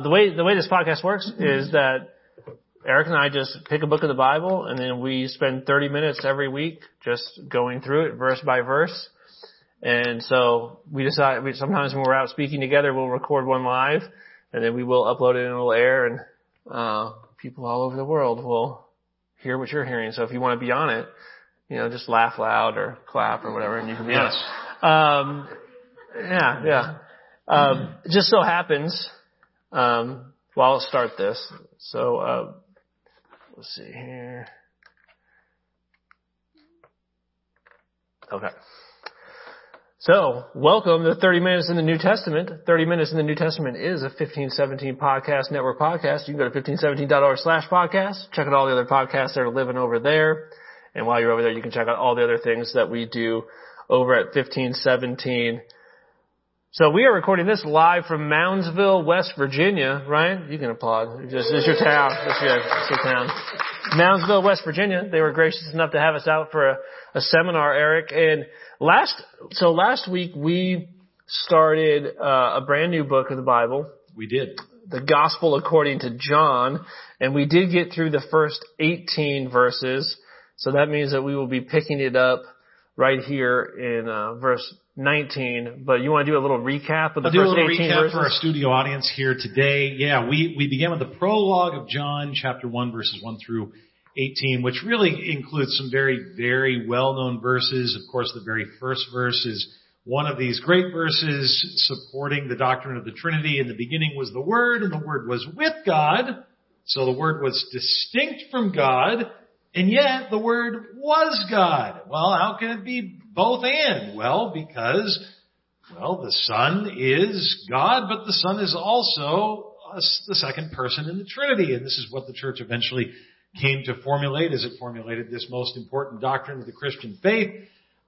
The way this podcast works is that Eric and I just pick a book of the Bible, and then we spend 30 minutes every week just going through it verse by verse. And so sometimes when we're out speaking together, we'll record one live, and then we will upload it and it'll air, and people all over the world will hear what you're hearing. So if you want to be on it, just laugh loud or clap or whatever, and you can be on it. Just so happens, I'll start this. So, let's see here. Okay. So, welcome to 30 Minutes in the New Testament. 30 Minutes in the New Testament is a 1517 podcast network podcast. You can go to 1517.org/podcast. Check out all the other podcasts that are living over there. And while you're over there, you can check out all the other things that we do over at 1517. So we are recording this live from Moundsville, West Virginia. Ryan, you can applaud. It's your town. It's your town. Moundsville, West Virginia. They were gracious enough to have us out for a seminar, Eric. And last week we started a brand new book of the Bible. We did. The Gospel according to John. And we did get through the first 18 verses. So that means that we will be picking it up right here in verse 19. But you want to do a little recap of the first 18 verses? I'll do a little recap verses for our studio audience here today. Yeah, we began with the prologue of John, chapter 1, verses 1 through 18, which really includes some very, very well-known verses. Of course, the very first verse is one of these great verses supporting the doctrine of the Trinity. In the beginning was the Word, and the Word was with God. So the Word was distinct from God. And yet, the Word was God. Well, how can it be both and? Well, because, the Son is God, but the Son is also the second person in the Trinity. And this is what the Church eventually came to formulate as it formulated this most important doctrine of the Christian faith.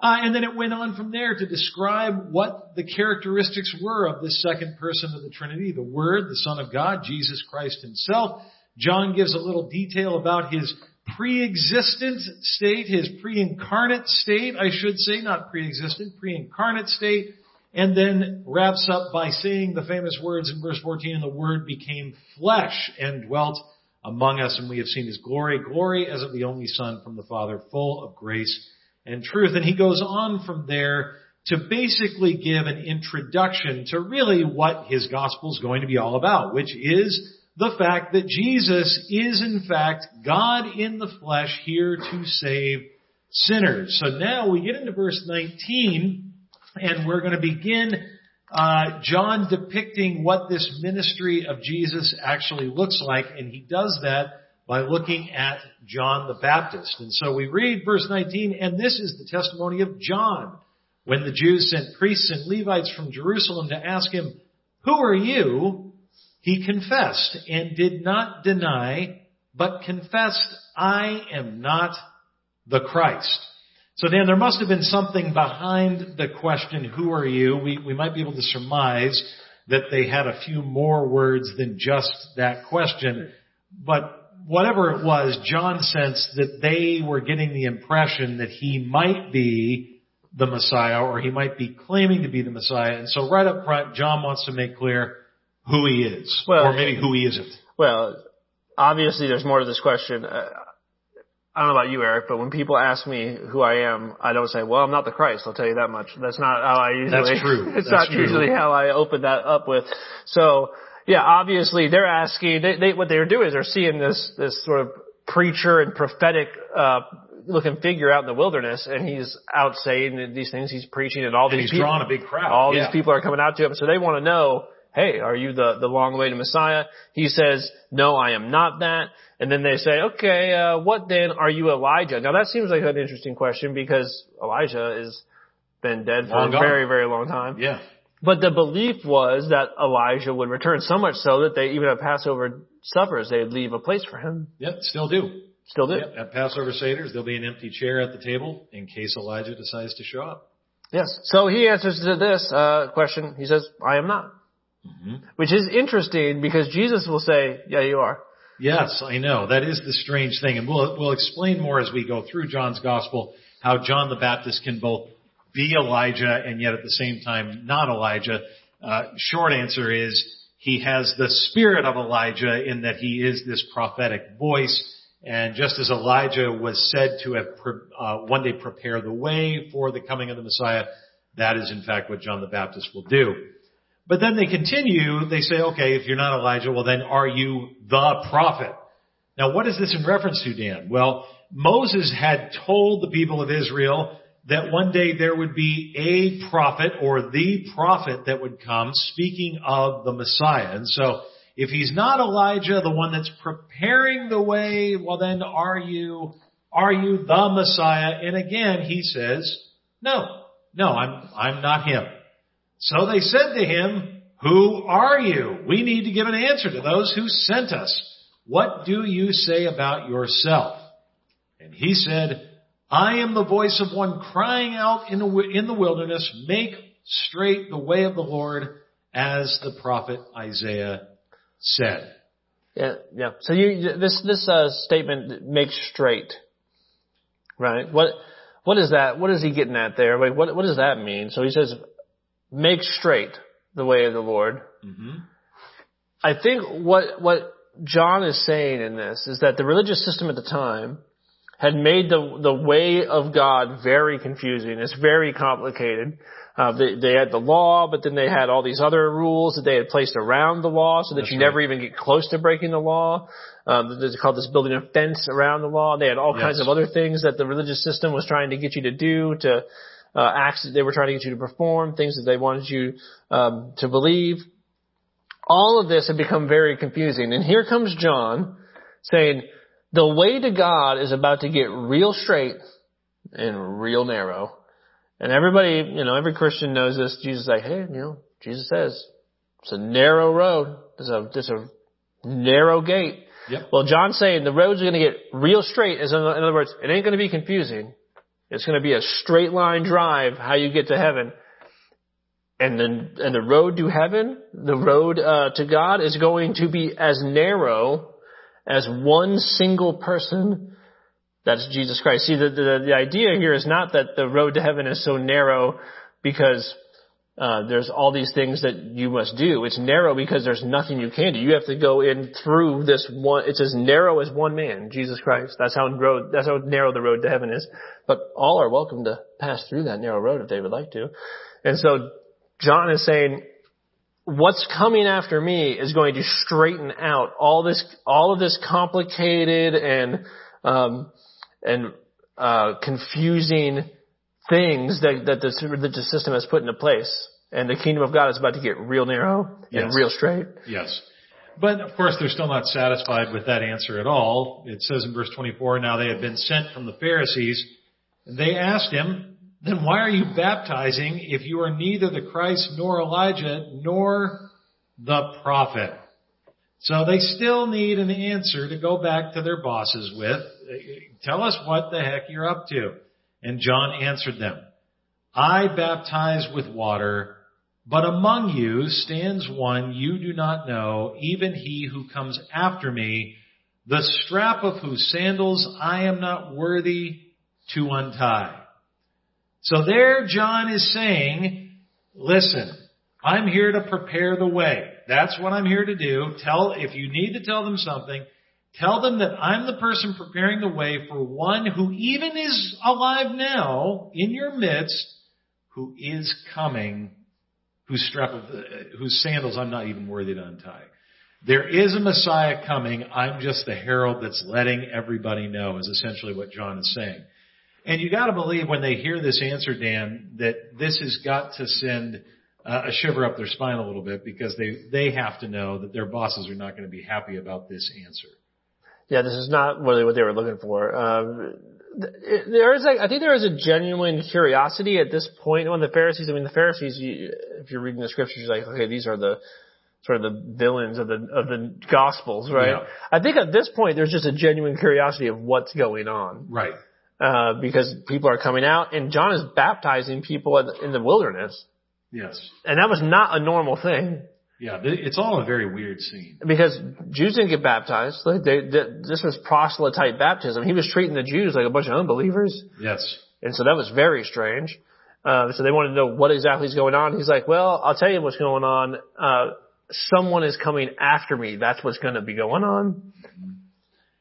And then it went on from there to describe what the characteristics were of this second person of the Trinity, the Word, the Son of God, Jesus Christ himself. John gives a little detail about his pre-existent state, his pre-incarnate state, I should say, not pre-existent, pre-incarnate state, and then wraps up by saying the famous words in verse 14, and the Word became flesh and dwelt among us, and we have seen his glory, glory as of the only Son from the Father, full of grace and truth. And he goes on from there to basically give an introduction to really what his gospel is going to be all about, which is the fact that Jesus is, in fact, God in the flesh here to save sinners. So now we get into verse 19, and we're going to begin John depicting what this ministry of Jesus actually looks like, and he does that by looking at John the Baptist. And so we read verse 19, and this is the testimony of John, when the Jews sent priests and Levites from Jerusalem to ask him, "Who are you?" He confessed and did not deny, but confessed, "I am not the Christ." So, Dan, there must have been something behind the question, "Who are you?" We might be able to surmise that they had a few more words than just that question. But whatever it was, John sensed that they were getting the impression that he might be the Messiah, or he might be claiming to be the Messiah. And so right up front, John wants to make clear who he is, or maybe who he isn't. Well, obviously there's more to this question. I don't know about you, Eric, but when people ask me who I am, I don't say, "Well, I'm not the Christ," I'll tell you that much. That's not how I usually... That's true. It's not usually how I open that up with. So, yeah, obviously they're asking... What they're doing is they're seeing this sort of preacher and prophetic looking figure out in the wilderness, and he's out saying these things, he's preaching, and all these people... he's drawing a big crowd. All these people are coming out to him, so they want to know... Hey, are you the long-awaited Messiah? He says, "No, I am not that." And then they say, "Okay, what then? Are you Elijah?" Now that seems like an interesting question because Elijah has been dead for a very, very long time. Yeah. But the belief was that Elijah would return, so much so that they, even at Passover suppers, they'd leave a place for him. Yep, still do. Still do. Yep, at Passover Seders, there'll be an empty chair at the table in case Elijah decides to show up. Yes. So he answers to this question. He says, "I am not." Mm-hmm. Which is interesting because Jesus will say, "Yeah, you are." Yes, I know. That is the strange thing. And we'll explain more as we go through John's gospel how John the Baptist can both be Elijah and yet at the same time not Elijah. Short answer is He has the spirit of Elijah in that he is this prophetic voice. And just as Elijah was said to have one day prepare the way for the coming of the Messiah, that is in fact what John the Baptist will do. But then they continue, they say, okay, if you're not Elijah, well then are you the prophet? Now what is this in reference to, Dan? Well, Moses had told the people of Israel that one day there would be a prophet or the prophet that would come, speaking of the Messiah. And so if he's not Elijah, the one that's preparing the way, well then are you the Messiah? And again, he says, no, I'm not him. So they said to him, who are you? We need to give an answer to those who sent us. What do you say about yourself? And he said, I am the voice of one crying out in the wilderness, make straight the way of the Lord, as the prophet Isaiah said. Yeah. So this statement, make straight, right? What is that? What is he getting at there? Like, what does that mean? So he says, make straight the way of the Lord. Mm-hmm. I think what John is saying in this is that the religious system at the time had made the way of God very confusing. It's very complicated. They had the law, but then they had all these other rules that they had placed around the law so that That's you right. never even get close to breaking the law. They called this building a fence around the law. They had all kinds of other things that the religious system was trying to get you to do, to acts that they were trying to get you to perform, things that they wanted you to believe. All of this had become very confusing. And here comes John saying, the way to God is about to get real straight and real narrow. And everybody, every Christian knows this. Jesus is like, hey, Jesus says, it's a narrow road. It's a narrow gate. Yep. Well, John's saying the road's going to get real straight. In other words, it ain't going to be confusing. It's going to be a straight line drive how you get to heaven. And the road to heaven, the road to God is going to be as narrow as one single person, that's Jesus Christ. See, the idea here is not that the road to heaven is so narrow because there's all these things that you must do. It's narrow because there's nothing you can do. You have to go in through this one. It's as narrow as one man, Jesus Christ. That's how narrow the road to heaven is. But all are welcome to pass through that narrow road if they would like to. And so John is saying, what's coming after me is going to straighten out all of this complicated and confusing things that this religious system has put into place. And the kingdom of God is about to get real narrow and real straight. Yes. But of course they're still not satisfied with that answer at all. It says in verse 24, now they had been sent from the Pharisees, and they asked him, then why are you baptizing if you are neither the Christ nor Elijah nor the prophet? So they still need an answer to go back to their bosses with. Tell us what the heck you're up to. And John answered them, I baptize with water, but among you stands one you do not know, even he who comes after me, the strap of whose sandals I am not worthy to untie. So there John is saying, listen, I'm here to prepare the way. That's what I'm here to do. If you need to tell them something, tell them that I'm the person preparing the way for one who even is alive now in your midst, who is coming, whose sandals I'm not even worthy to untie. There is a Messiah coming. I'm just the herald that's letting everybody know is essentially what John is saying. And you got to believe when they hear this answer, Dan, that this has got to send a shiver up their spine a little bit, because they have to know that their bosses are not going to be happy about this answer. Yeah, this is not really what they were looking for. I think there is a genuine curiosity at this point on the Pharisees. I mean, the Pharisees, if you're reading the scriptures, you're like, okay, these are the sort of the villains of the Gospels, right? Yeah. I think at this point there's just a genuine curiosity of what's going on, right? Because people are coming out, and John is baptizing people in the wilderness. Yes. And that was not a normal thing. Yeah, it's all a very weird scene. Because Jews didn't get baptized. Like this was proselyte baptism. He was treating the Jews like a bunch of unbelievers. Yes. And so that was very strange. So they wanted to know what exactly is going on. He's like, well, I'll tell you what's going on. someone is coming after me. That's what's going to be going on.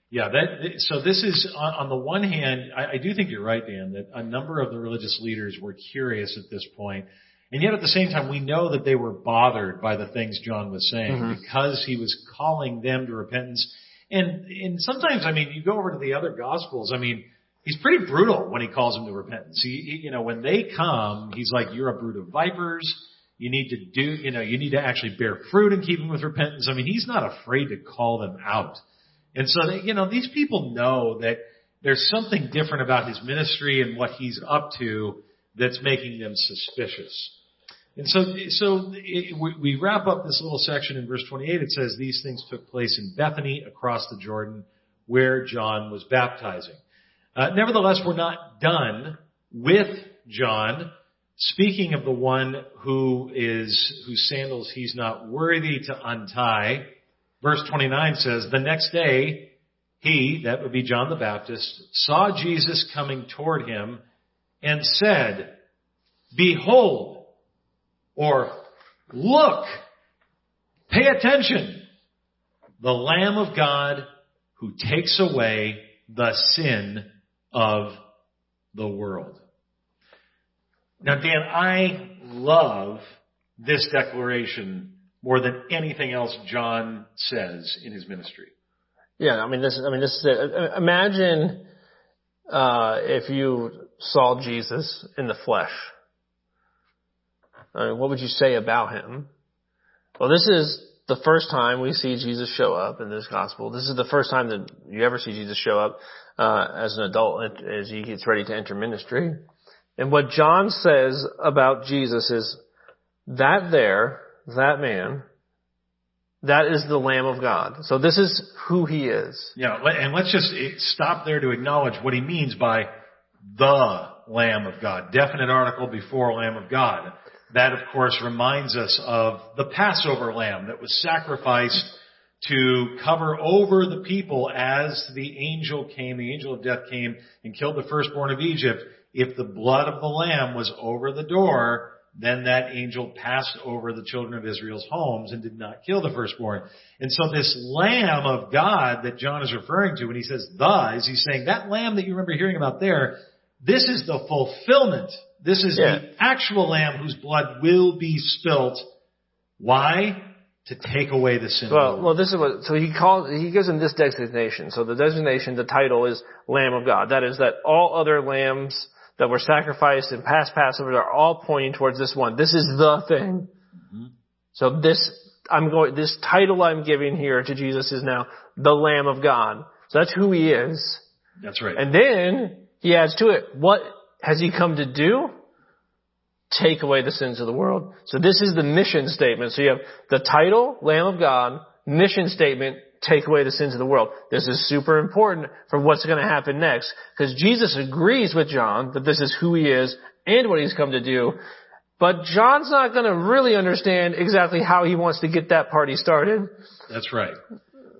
Yeah, so this is, on the one hand, I do think you're right, Dan, that a number of the religious leaders were curious at this point. And yet at the same time, we know that they were bothered by the things John was saying because he was calling them to repentance. And sometimes, I mean, you go over to the other Gospels, I mean, he's pretty brutal when he calls them to repentance. He, you know, when they come, he's like, you're a brood of vipers. You need to do, you know, you need to actually bear fruit in keeping with repentance. I mean, he's not afraid to call them out. And so, you know, these people know that there's something different about his ministry and what he's up to that's making them suspicious. And so we wrap up this little section in verse 28. It says, these things took place in Bethany across the Jordan where John was baptizing. Nevertheless, we're not done with John speaking of the one whose sandals he's not worthy to untie. Verse 29 says, the next day, he, that would be John the Baptist, saw Jesus coming toward him and said, behold, or look, pay attention, the Lamb of God who takes away the sin of the world. Now, Dan, I love this declaration more than anything else John says in his ministry. Yeah, I mean, this is it. Imagine if you saw Jesus in the flesh. I mean, what would you say about him? Well, this is the first time we see Jesus show up in this gospel. This is the first time that you ever see Jesus show up as an adult, as he gets ready to enter ministry. And what John says about Jesus is that man, that is the Lamb of God. So this is who he is. Yeah, and let's just stop there to acknowledge what he means by the Lamb of God. Definite article before Lamb of God. That, of course, reminds us of the Passover lamb that was sacrificed to cover over the people as the angel came, the angel of death came and killed the firstborn of Egypt. If the blood of the lamb was over the door, then that angel passed over the children of Israel's homes and did not kill the firstborn. And so this Lamb of God that John is referring to when he says the, is he saying that lamb that you remember hearing about there, this is the fulfillment. This is the actual lamb whose blood will be spilt. Why? To take away the sin. Well, this is what, so he gives him this designation. So the designation, the title is Lamb of God. That is that all other lambs that were sacrificed in past Passover are all pointing towards this one. This is the thing. Mm-hmm. So this title I'm giving here to Jesus is now the Lamb of God. So that's who he is. That's right. And then he adds to it, what has he come to do? Take away the sins of the world. So this is the mission statement. So you have the title, Lamb of God, mission statement, take away the sins of the world. This is super important for what's going to happen next, because Jesus agrees with John that this is who he is and what he's come to do. But John's not going to really understand exactly how he wants to get that party started. That's right.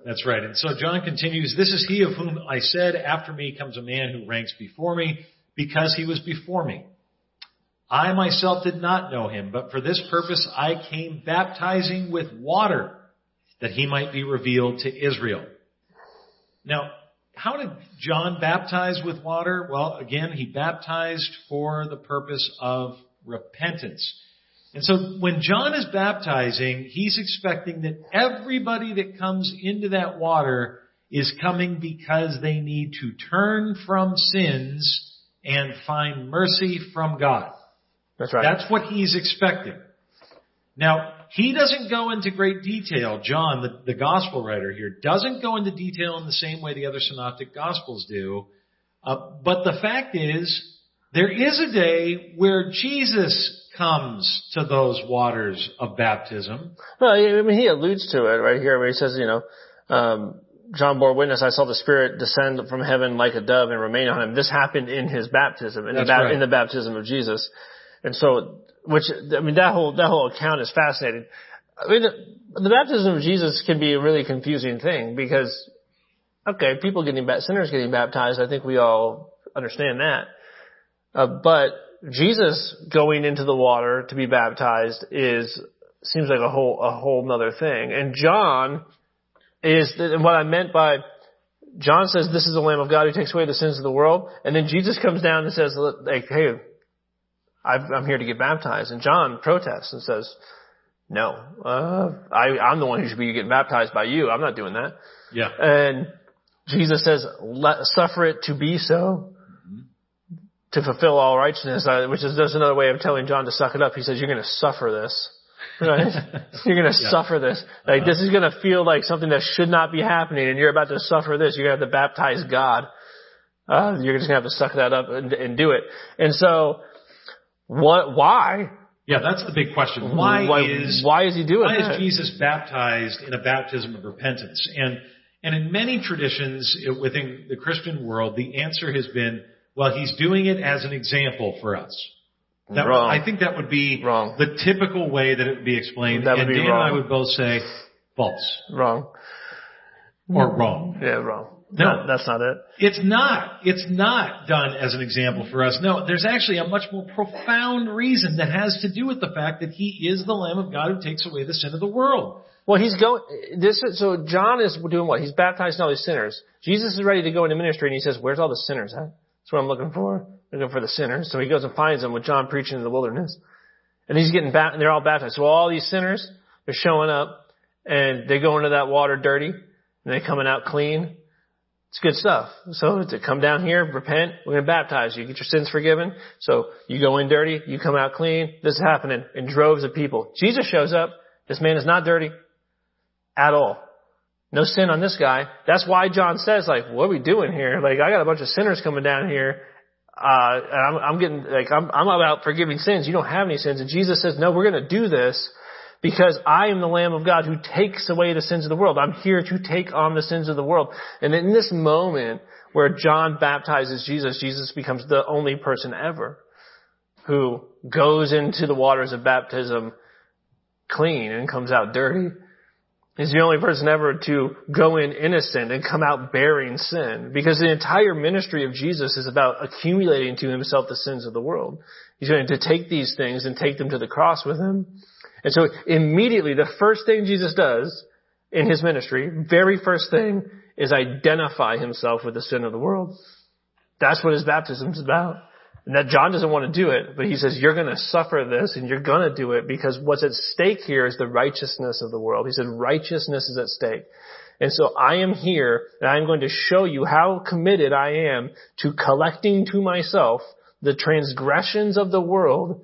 That's right. And so John continues, this is he of whom I said, after me comes a man who ranks before me because he was before me. I myself did not know him, but for this purpose I came baptizing with water, that he might be revealed to Israel. Now, how did John baptize with water? Well, again, he baptized for the purpose of repentance. And so when John is baptizing, he's expecting that everybody that comes into that water is coming because they need to turn from sins and find mercy from God. That's right. That's what he's expecting. Now, he doesn't go into great detail. John, the gospel writer here, doesn't go into detail in the same way the other synoptic gospels do. But the fact is, there is a day where Jesus comes to those waters of baptism. Well, I mean, he alludes to it right here where he says, you know, John bore witness, I saw the Spirit descend from heaven like a dove and remain on him. This happened in his baptism, in the baptism of Jesus. And so, which, I mean, that whole account is fascinating. I mean, the baptism of Jesus can be a really confusing thing because, okay, sinners getting baptized, I think we all understand that. But Jesus going into the water to be baptized is seems like a whole other thing. And John is, and what I meant by John says, this is the Lamb of God who takes away the sins of the world. And then Jesus comes down and says, like, hey, I'm here to get baptized. And John protests and says, no, I'm the one who should be getting baptized by you. I'm not doing that. Yeah. And Jesus says, suffer it to be so, to fulfill all righteousness, which is just another way of telling John to suck it up. He says, you're going to suffer this. Right? You're going to suffer this. Like, this is going to feel like something that should not be happening, and you're about to suffer this. You're going to have to baptize God. You're just going to have to suck that up and do it. And so, why? Yeah, that's the big question. Why is Jesus baptized in a baptism of repentance? And in many traditions within the Christian world, the answer has been, well, he's doing it as an example for us. That, wrong. I think that would be wrong. The typical way that it would be explained. That would be Dan wrong. And I would both say false. Wrong. Or wrong. Yeah, wrong. No, that's not it. It's not done as an example for us. No, there's actually a much more profound reason that has to do with the fact that he is the Lamb of God who takes away the sin of the world. Well, so John is doing what? He's baptizing all these sinners. Jesus is ready to go into ministry, and he says, where's all the sinners at? That's what I'm looking for. Looking for the sinners. So he goes and finds them with John preaching in the wilderness. And he's getting baptized, and they're all baptized. So all these sinners, they're showing up, and they go into that water dirty, and they're coming out clean. It's good stuff. So to come down here, repent, we're going to baptize you. Get your sins forgiven. So you go in dirty, you come out clean. This is happening in droves of people. Jesus shows up. This man is not dirty at all. No sin on this guy. That's why John says, like, what are we doing here? Like, I got a bunch of sinners coming down here. And I'm getting, like, I'm about forgiving sins. You don't have any sins. And Jesus says, no, we're going to do this. Because I am the Lamb of God who takes away the sins of the world. I'm here to take on the sins of the world. And in this moment where John baptizes Jesus, Jesus becomes the only person ever who goes into the waters of baptism clean and comes out dirty. He's the only person ever to go in innocent and come out bearing sin. Because the entire ministry of Jesus is about accumulating to himself the sins of the world. He's going to take these things and take them to the cross with him. And so immediately, the first thing Jesus does in his ministry, very first thing, is identify himself with the sin of the world. That's what his baptism is about. And that John doesn't want to do it, but he says, you're going to suffer this and you're going to do it because what's at stake here is the righteousness of the world. He said, righteousness is at stake. And so I am here and I'm going to show you how committed I am to collecting to myself the transgressions of the world,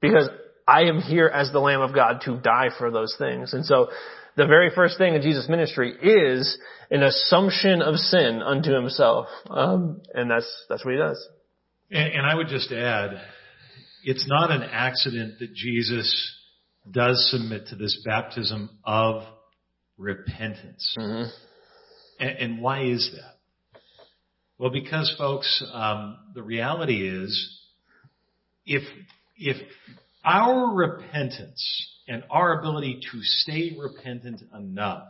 because I am here as the Lamb of God to die for those things. And so the very first thing in Jesus' ministry is an assumption of sin unto himself. And that's what he does. And I would just add, it's not an accident that Jesus does submit to this baptism of repentance. Mm-hmm. And why is that? Well, because, folks, the reality is if our repentance and our ability to stay repentant enough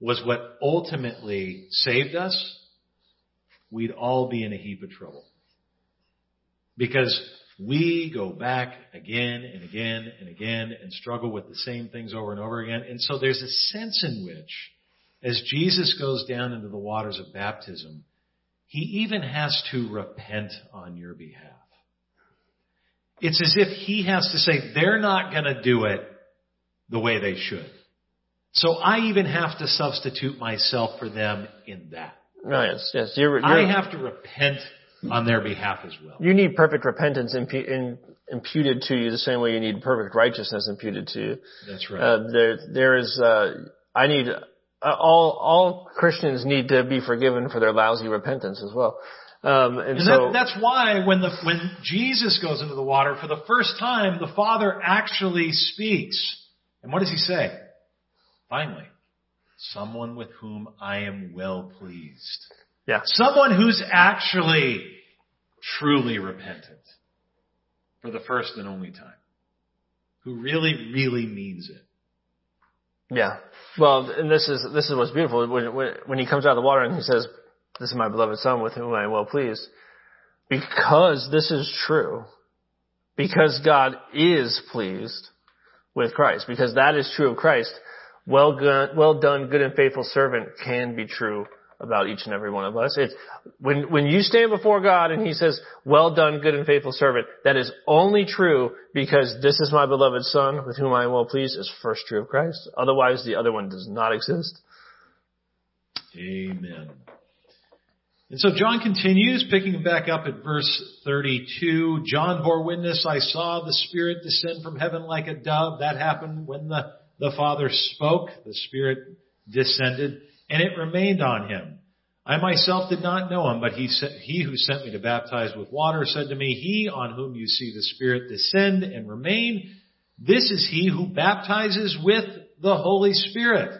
was what ultimately saved us, we'd all be in a heap of trouble. Because we go back again and again and again and struggle with the same things over and over again. And so there's a sense in which, as Jesus goes down into the waters of baptism, he even has to repent on your behalf. It's as if he has to say, they're not going to do it the way they should. So I even have to substitute myself for them in that. No, yes. I have to repent on their behalf as well. You need perfect repentance imputed to you the same way you need perfect righteousness imputed to you. That's right. All Christians need to be forgiven for their lousy repentance as well. That's why when Jesus goes into the water for the first time, the Father actually speaks. And what does he say? Finally, someone with whom I am well pleased. Yeah. Someone who's actually truly repentant for the first and only time. Who really, really means it. Yeah. Well, and this is what's beautiful. When he comes out of the water and he says, this is my beloved son with whom I am well pleased. Because this is true. Because God is pleased with Christ, because that is true of Christ. Well done, good and faithful servant can be true about each and every one of us. It's when you stand before God and he says, well done, good and faithful servant, that is only true because this is my beloved son with whom I am well pleased is first true of Christ. Otherwise, the other one does not exist. Amen. And so John continues, picking back up at verse 32. John bore witness, I saw the Spirit descend from heaven like a dove. That happened when the Father spoke. The Spirit descended, and it remained on him. I myself did not know him, but he who sent me to baptize with water said to me, he on whom you see the Spirit descend and remain, this is he who baptizes with the Holy Spirit.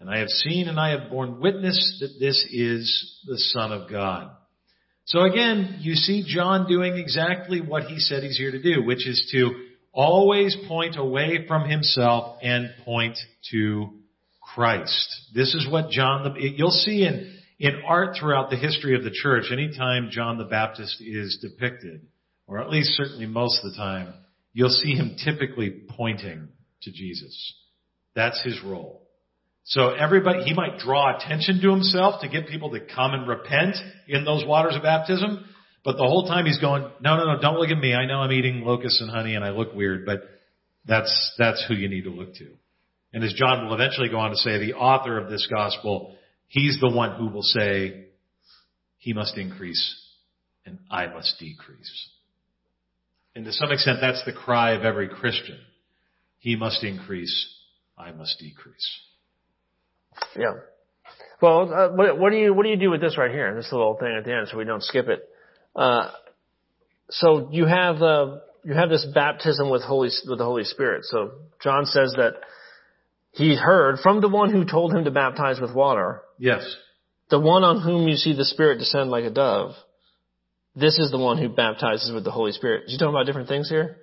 And I have seen and I have borne witness that this is the Son of God. So again, you see John doing exactly what he said he's here to do, which is to always point away from himself and point to Christ. This is what you'll see in art throughout the history of the church, anytime John the Baptist is depicted, or at least certainly most of the time, you'll see him typically pointing to Jesus. That's his role. So he might draw attention to himself to get people to come and repent in those waters of baptism. But the whole time he's going, no, don't look at me. I know I'm eating locusts and honey and I look weird, but that's who you need to look to. And as John will eventually go on to say, the author of this gospel, he's the one who will say, he must increase and I must decrease. And to some extent, that's the cry of every Christian. He must increase. I must decrease. Yeah. Well, what do you do with this right here? This little thing at the end, so we don't skip it. So you have this baptism with the Holy Spirit. So John says that he heard from the one who told him to baptize with water. Yes. The one on whom you see the Spirit descend like a dove. This is the one who baptizes with the Holy Spirit. Are you talking about different things here?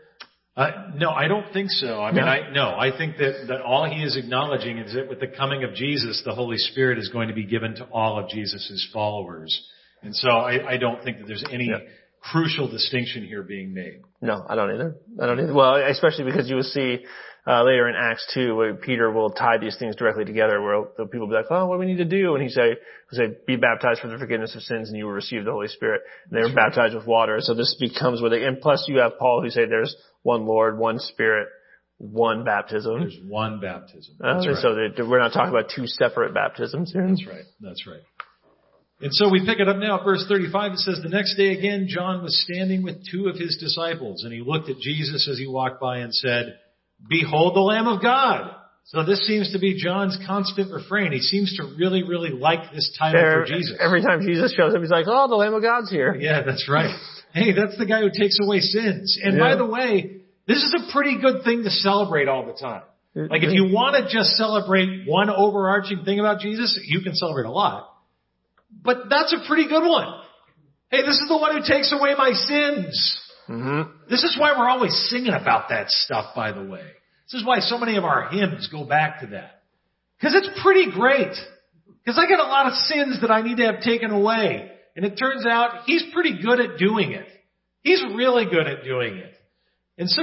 No, I don't think so. I think that all he is acknowledging is that with the coming of Jesus, the Holy Spirit is going to be given to all of Jesus' followers. And so I don't think that there's any crucial distinction here being made. No, I don't either. Well, especially because you will see later in Acts 2 where Peter will tie these things directly together where the people will be like, oh, what do we need to do? And he'll say, be baptized for the forgiveness of sins and you will receive the Holy Spirit. And they were baptized with water. So this becomes and plus you have Paul who say there's one Lord, one Spirit, one baptism. There's one baptism. That's right. So we're not talking about two separate baptisms here. That's right. And so we pick it up now at verse 35. It says, the next day again, John was standing with two of his disciples, and he looked at Jesus as he walked by and said, behold the Lamb of God. So this seems to be John's constant refrain. He seems to really, really like this title for Jesus. Every time Jesus shows up, he's like, oh, the Lamb of God's here. Yeah, that's right. Hey, that's the guy who takes away sins. And by the way, this is a pretty good thing to celebrate all the time. Like if you want to just celebrate one overarching thing about Jesus, you can celebrate a lot. But that's a pretty good one. Hey, this is the one who takes away my sins. Mm-hmm. This is why we're always singing about that stuff, by the way. This is why so many of our hymns go back to that. Because it's pretty great. Because I got a lot of sins that I need to have taken away. And it turns out he's pretty good at doing it. He's really good at doing it. And so,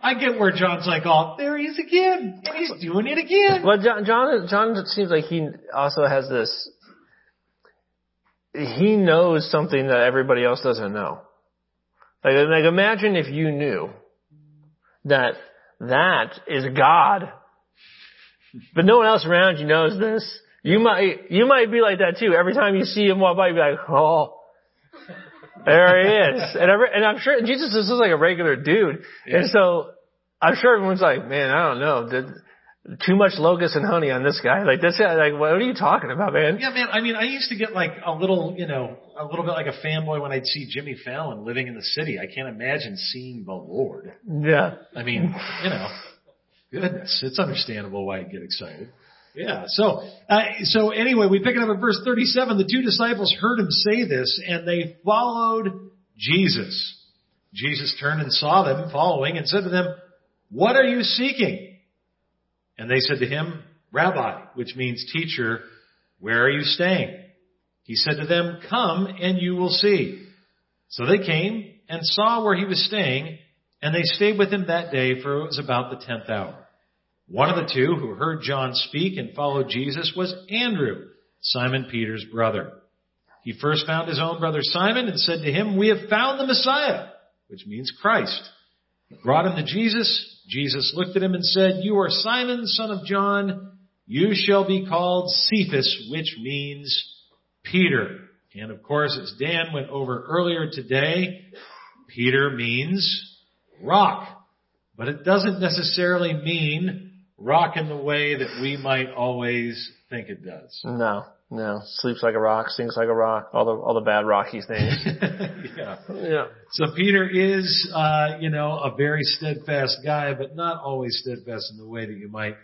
I get where John's like, oh, there he is again. And he's doing it again. Well, John seems like he also has this... He knows something that everybody else doesn't know. Like imagine if you knew that is God, but no one else around you knows this. You might be like that too. Every time you see him walk by, you be like, oh, there he is. And I'm sure Jesus is like a regular dude. Yeah. And so I'm sure everyone's like, man, I don't know. Too much locusts and honey on this guy. Like this guy, like what are you talking about, man? Yeah, man. I mean, I used to get like a little bit like a fanboy when I'd see Jimmy Fallon living in the city. I can't imagine seeing the Lord. Yeah. I mean, goodness, it's understandable why I'd get excited. Yeah. So anyway, we pick it up at verse 37. The two disciples heard him say this and they followed Jesus. Jesus turned and saw them following and said to them, what are you seeking? And they said to him, Rabbi, which means teacher, where are you staying? He said to them, come and you will see. So they came and saw where he was staying, And they stayed with him that day, for it was about the 10th hour. One of the two who heard John speak and followed Jesus was Andrew, Simon Peter's brother. He first found his own brother Simon and said to him, "We have found the Messiah," which means Christ. He brought him to Jesus. Jesus looked at him and said, "You are Simon, son of John. You shall be called Cephas," which means Peter. And of course, as Dan went over earlier today, Peter means rock. But it doesn't necessarily mean rock in the way that we might always think it does. No. Sleeps like a rock, sings like a rock, all the bad Rocky things. Yeah. So Peter is, a very steadfast guy, but not always steadfast in the way that you might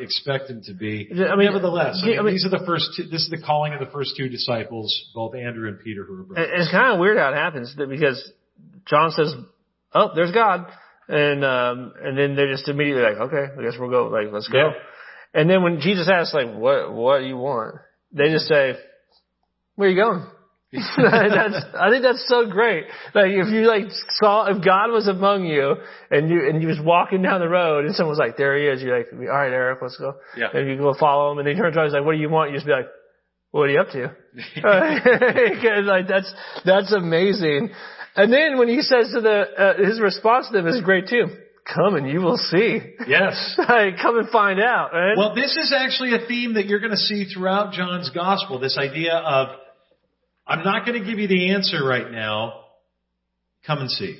expect him to be. Nevertheless, these are the first two. This is the calling of the first two disciples, both Andrew and Peter, who were brothers. And it's kind of weird how it happens, because John says, "Oh, there's God," and then they're just immediately like, "Okay, I guess we'll go. Like, let's go." Yeah. And then when Jesus asks, like, what do you want?" They just say, "Where are you going?" I think that's so great. Like, if you if God was among you and you was walking down the road and someone's like, "There he is," you're like, "All right, Eric, let's go." Yeah. And you go follow him, and he turns around and he's like, "What do you want?" You just be like, "What are you up to?" That's amazing. And then when he says to his response to them is great too. "Come and you will see." Yes. Come and find out, right? Well, this is actually a theme that you're going to see throughout John's gospel, this idea of, I'm not going to give you the answer right now. Come and see.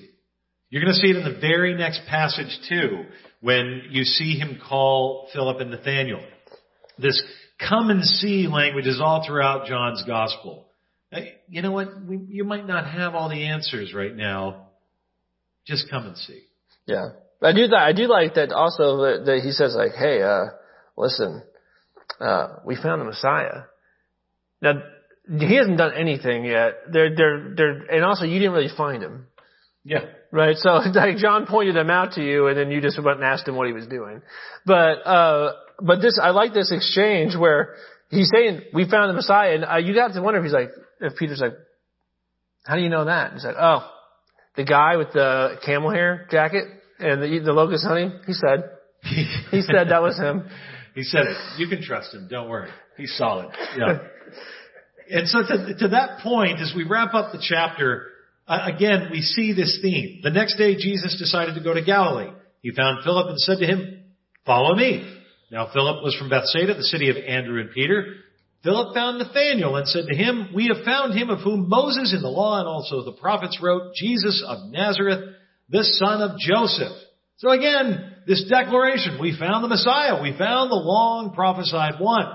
You're going to see it in the very next passage too, when you see him call Philip and Nathanael. This come and see language is all throughout John's gospel. You know what? You might not have all the answers right now. Just come and see. Yeah. I do like that also that he says, like, "Hey, listen, we found the Messiah." Now, he hasn't done anything yet. And also you didn't really find him. Yeah. Right. So like John pointed him out to you, and then you just went and asked him what he was doing. But this, I like this exchange where he's saying, "We found the Messiah." And you got to wonder if if Peter's like, "How do you know that?" And he's like, "Oh, the guy with the camel hair jacket and the locust honey, he said that was him." He said it. You can trust him. Don't worry. He's solid. Yeah. And so to that point, as we wrap up the chapter, again, we see this theme. The next day, Jesus decided to go to Galilee. He found Philip and said to him, "Follow me." Now, Philip was from Bethsaida, the city of Andrew and Peter. Philip found Nathanael and said to him, "We have found him of whom Moses in the law and also the prophets wrote, Jesus of Nazareth, the son of Joseph." So again, this declaration, we found the Messiah. We found the long prophesied one.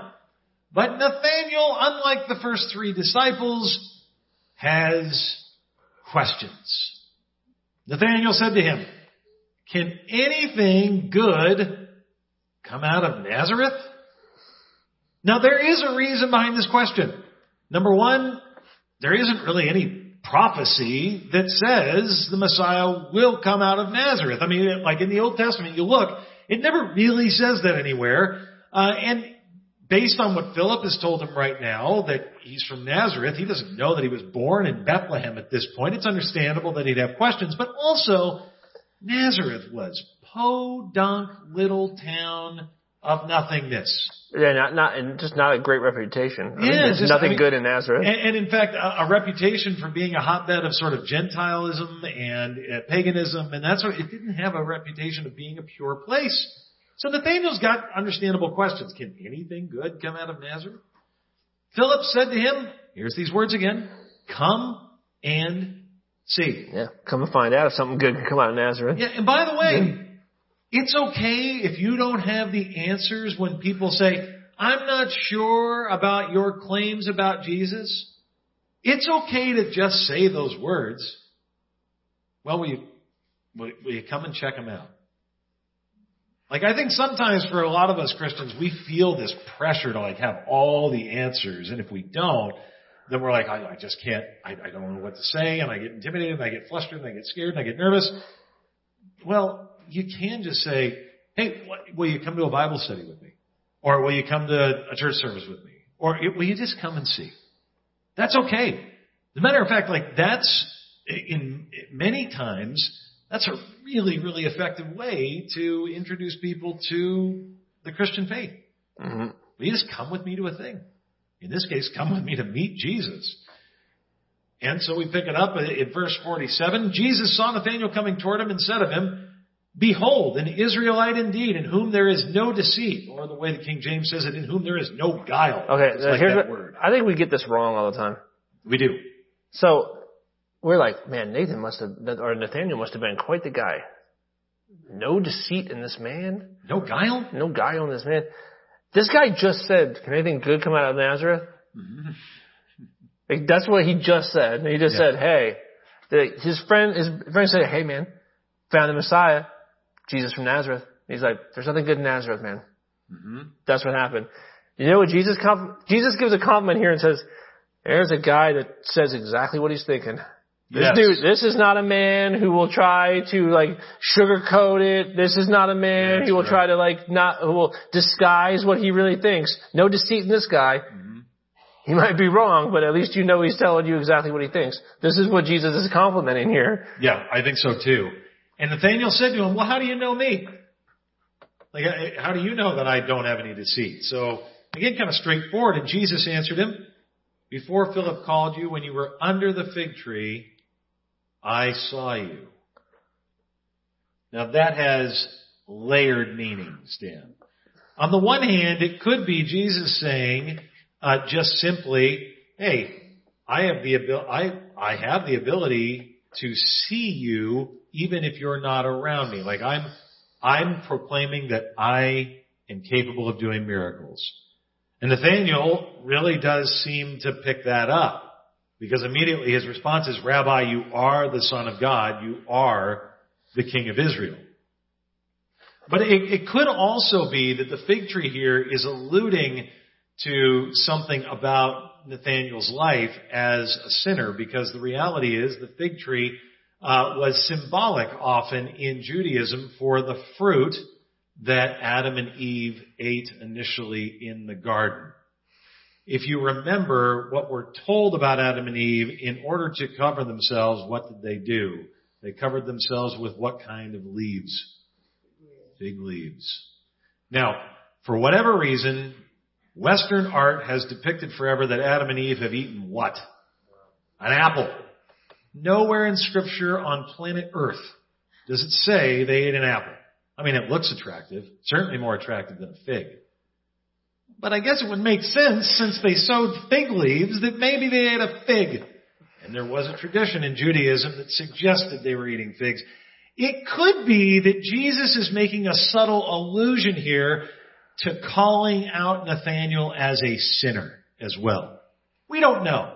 But Nathanael, unlike the first three disciples, has questions. Nathanael said to him, "Can anything good come out of Nazareth?" Now, there is a reason behind this question. Number one, there isn't really any prophecy that says the Messiah will come out of Nazareth. I mean, like in the Old Testament, you look, it never really says that anywhere. And based on what Philip has told him right now, that he's from Nazareth, he doesn't know that he was born in Bethlehem at this point. It's understandable that he'd have questions. But also, Nazareth was podunk little town of nothingness. Yeah, not a great reputation. There's nothing good in Nazareth. And in fact, a reputation for being a hotbed of sort of Gentilism and paganism, and that sort of, it didn't have a reputation of being a pure place. So Nathanael's got understandable questions. Can anything good come out of Nazareth? Philip said to him, here's these words again, "Come and see." Yeah, come and find out if something good can come out of Nazareth. Yeah, and by the way, it's okay if you don't have the answers when people say, "I'm not sure about your claims about Jesus." It's okay to just say those words. Well, will you come and check them out? Like, I think sometimes for a lot of us Christians, we feel this pressure to like have all the answers. And if we don't, then we're like, I just can't, I don't know what to say. And I get intimidated, and I get flustered, and I get scared, and I get nervous. Well, you can just say, "Hey, will you come to a Bible study with me? Or will you come to a church service with me? Or will you just come and see?" That's okay. As a matter of fact, like that's in many times, That's a really, really effective way to introduce people to the Christian faith. Mm-hmm. You just come with me to a thing. In this case, come with me to meet Jesus. And so we pick it up in verse 47. Jesus saw Nathanael coming toward him and said of him, "Behold, an Israelite indeed, in whom there is no deceit." Or the way the King James says it, in whom there is no guile. Okay, like here's that word. I think we get this wrong all the time. We do. So we're like, man, Nathanael must have been quite the guy. No deceit in this man. No guile? No guile in this man. This guy just said, "Can anything good come out of Nazareth?" Mm-hmm. Like, that's what he just said. He just said, "Hey," his friend said, "Hey, man, found the Messiah, Jesus from Nazareth." And he's like, "There's nothing good in Nazareth, man." Mm-hmm. That's what happened. You know what Jesus gives a compliment here and says, "There's a guy that says exactly what he's thinking." Yes. This dude, this is not a man who will try to like sugarcoat it. This is not a man who will try to who will disguise what he really thinks. No deceit in this guy. Mm-hmm. He might be wrong, but at least you know he's telling you exactly what he thinks. This is what Jesus is complimenting here. Yeah, I think so too. And Nathanael said to him, "Well, how do you know me? Like, how do you know that I don't have any deceit?" So again, kind of straightforward. And Jesus answered him, "Before Philip called you, when you were under the fig tree, I saw you." Now that has layered meanings, Dan. On the one hand, it could be Jesus saying just simply, "Hey, I have the ability to see you even if you're not around me. Like I'm proclaiming that I am capable of doing miracles." And Nathanael really does seem to pick that up. Because immediately his response is, "Rabbi, you are the Son of God. You are the King of Israel." But it could also be that the fig tree here is alluding to something about Nathanael's life as a sinner. Because the reality is the fig tree was symbolic often in Judaism for the fruit that Adam and Eve ate initially in the garden. If you remember what we're told about Adam and Eve, in order to cover themselves, what did they do? They covered themselves with what kind of leaves? Fig leaves. Now, for whatever reason, Western art has depicted forever that Adam and Eve have eaten what? An apple. Nowhere in Scripture on planet Earth does it say they ate an apple. I mean, it looks attractive, certainly more attractive than a fig. But I guess it would make sense, since they sowed fig leaves, that maybe they ate a fig. And there was a tradition in Judaism that suggested they were eating figs. It could be that Jesus is making a subtle allusion here to calling out Nathanael as a sinner as well. We don't know.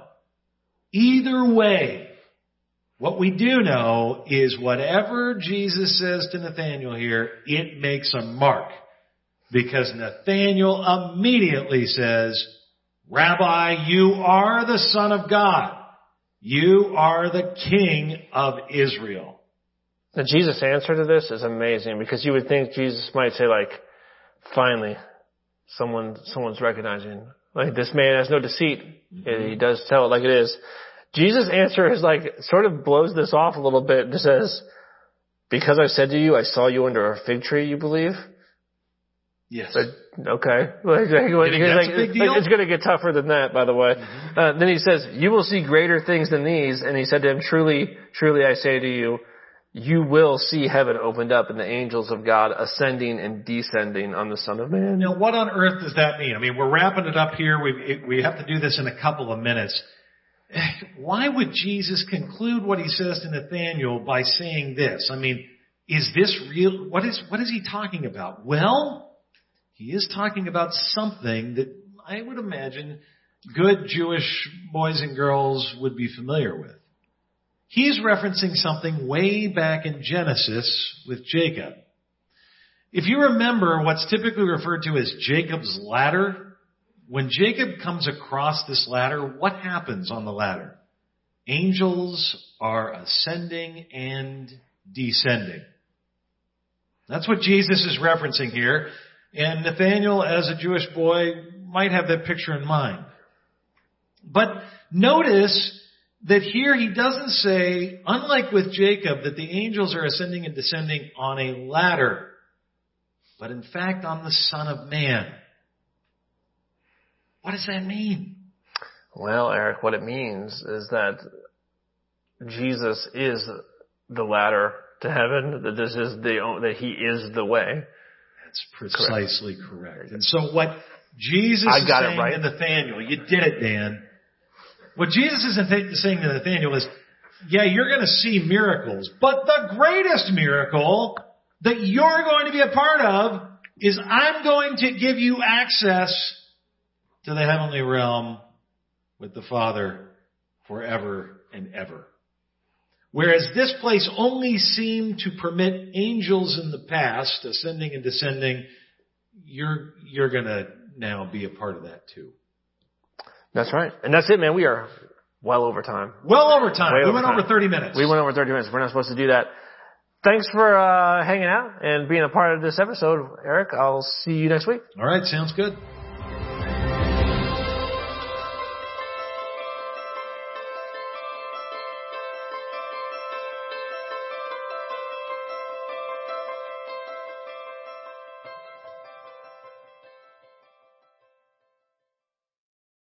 Either way, what we do know is whatever Jesus says to Nathanael here, it makes a mark. Because Nathanael immediately says, "Rabbi, you are the Son of God. You are the King of Israel." The Jesus' answer to this is amazing, because you would think Jesus might say, like, "Finally, someone's recognizing. Like, this man has no deceit." Mm-hmm. He does tell it like it is. Jesus' answer is like, sort of blows this off a little bit and says, "Because I said to you, I saw you under a fig tree, you believe?" Yes. But, okay. That's a big deal? It's going to get tougher than that, by the way. Mm-hmm. Then he says, "You will see greater things than these." And he said to him, "Truly, truly, I say to you, you will see heaven opened up and the angels of God ascending and descending on the Son of Man." Now, what on earth does that mean? I mean, we're wrapping it up here. We have to do this in a couple of minutes. Why would Jesus conclude what he says to Nathanael by saying this? I mean, is this real? What is he talking about? Well, he is talking about something that I would imagine good Jewish boys and girls would be familiar with. He's referencing something way back in Genesis with Jacob. If you remember what's typically referred to as Jacob's ladder, when Jacob comes across this ladder, what happens on the ladder? Angels are ascending and descending. That's what Jesus is referencing here. And Nathanael, as a Jewish boy, might have that picture in mind. But notice that here he doesn't say, unlike with Jacob, that the angels are ascending and descending on a ladder, but in fact on the Son of Man. What does that mean? Well, Eric, what it means is that Jesus is the ladder to heaven, that this is that he is the way. That's precisely correct. And so what Jesus is saying right to Nathanael, you did it, Dan. What Jesus is saying to Nathanael is, yeah, you're going to see miracles, but the greatest miracle that you're going to be a part of is I'm going to give you access to the heavenly realm with the Father forever and ever. Whereas this place only seemed to permit angels in the past, ascending and descending, you're going to now be a part of that too. That's right. And that's it, man. We are well over time. We went over 30 minutes. We went over 30 minutes. We're not supposed to do that. Thanks for hanging out and being a part of this episode, Eric. I'll see you next week. All right. Sounds good.